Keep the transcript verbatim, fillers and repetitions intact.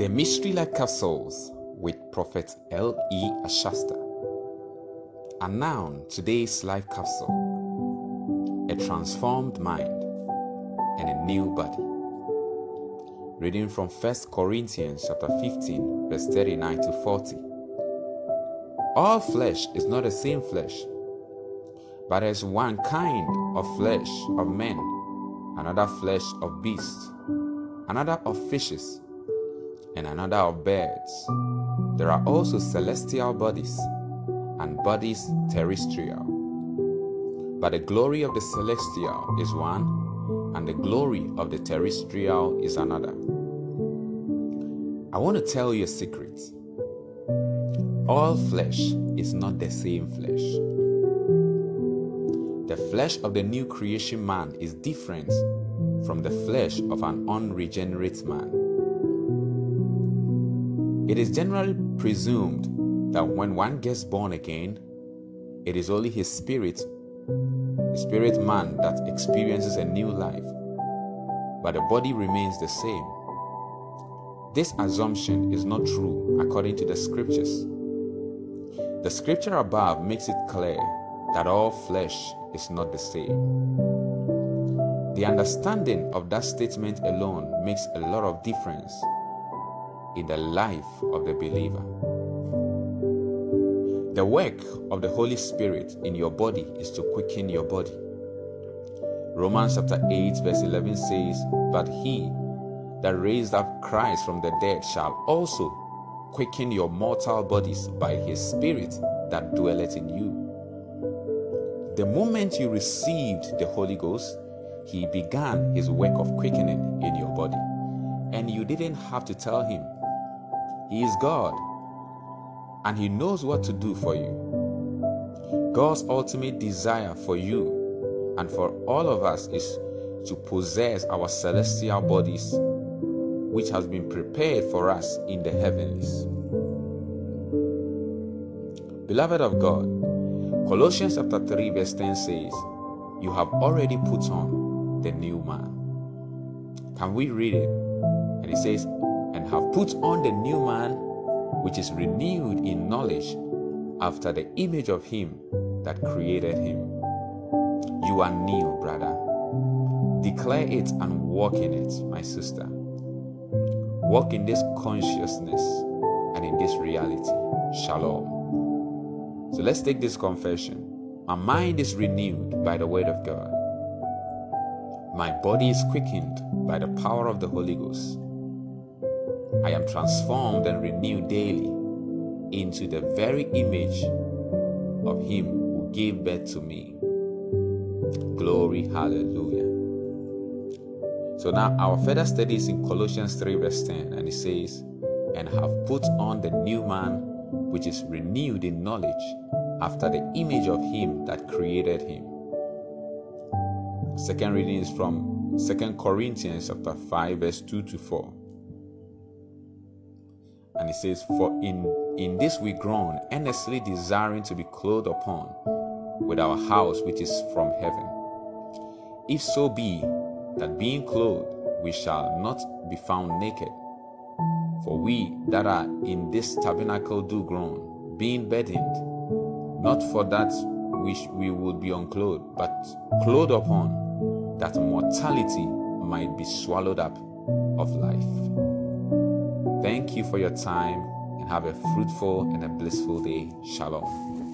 The Mystery Like Capsules with Prophet L. E. Ashasta. And now, today's life capsule: a transformed mind and a new body. Reading from First Corinthians chapter fifteen, verse thirty-nine to forty. All flesh is not the same flesh, but there is one kind of flesh of men, another flesh of beasts, another of fishes, and another of birds. There are also celestial bodies and bodies terrestrial. But the glory of the celestial is one, and the glory of the terrestrial is another. I want to tell you a secret. All flesh is not the same flesh. The flesh of the new creation man is different from the flesh of an unregenerate man. It is generally presumed that when one gets born again, it is only his spirit, the spirit man, that experiences a new life, but the body remains the same. This assumption is not true according to the scriptures. The scripture above makes it clear that all flesh is not the same. The understanding of that statement alone makes a lot of difference in the life of the believer. The work of the Holy Spirit in your body is to quicken your body. Romans chapter eight verse eleven says, "But he that raised up Christ from the dead shall also quicken your mortal bodies by his Spirit that dwelleth in you." The moment you received the Holy Ghost, he began his work of quickening in your body, and you didn't have to tell him. He is God, and he knows what to do for you. God's ultimate desire for you and for all of us is to possess our celestial bodies, which has been prepared for us in the heavenlies. Beloved of God, Colossians chapter three verse ten says, "You have already put on the new man." Can we read it? And it says, "And have put on the new man, which is renewed in knowledge after the image of him that created him." You are new, brother. Declare it and walk in it, my sister. Walk in this consciousness and in this reality. Shalom. So let's take this confession. My mind is renewed by the word of God. My body is quickened by the power of the Holy Ghost. I am transformed and renewed daily into the very image of him who gave birth to me. Glory, hallelujah. So now our further study is in Colossians three verse ten, and it says, "And have put on the new man, which is renewed in knowledge after the image of him that created him." Second reading is from Second Corinthians chapter five verse two to four. And it says, "For in, in this we groan, earnestly desiring to be clothed upon with our house which is from heaven. If so be that being clothed, we shall not be found naked. For we that are in this tabernacle do groan, being burdened, not for that which we would be unclothed, but clothed upon, that mortality might be swallowed up of life." Thank you for your time, and have a fruitful and a blissful day. Shalom.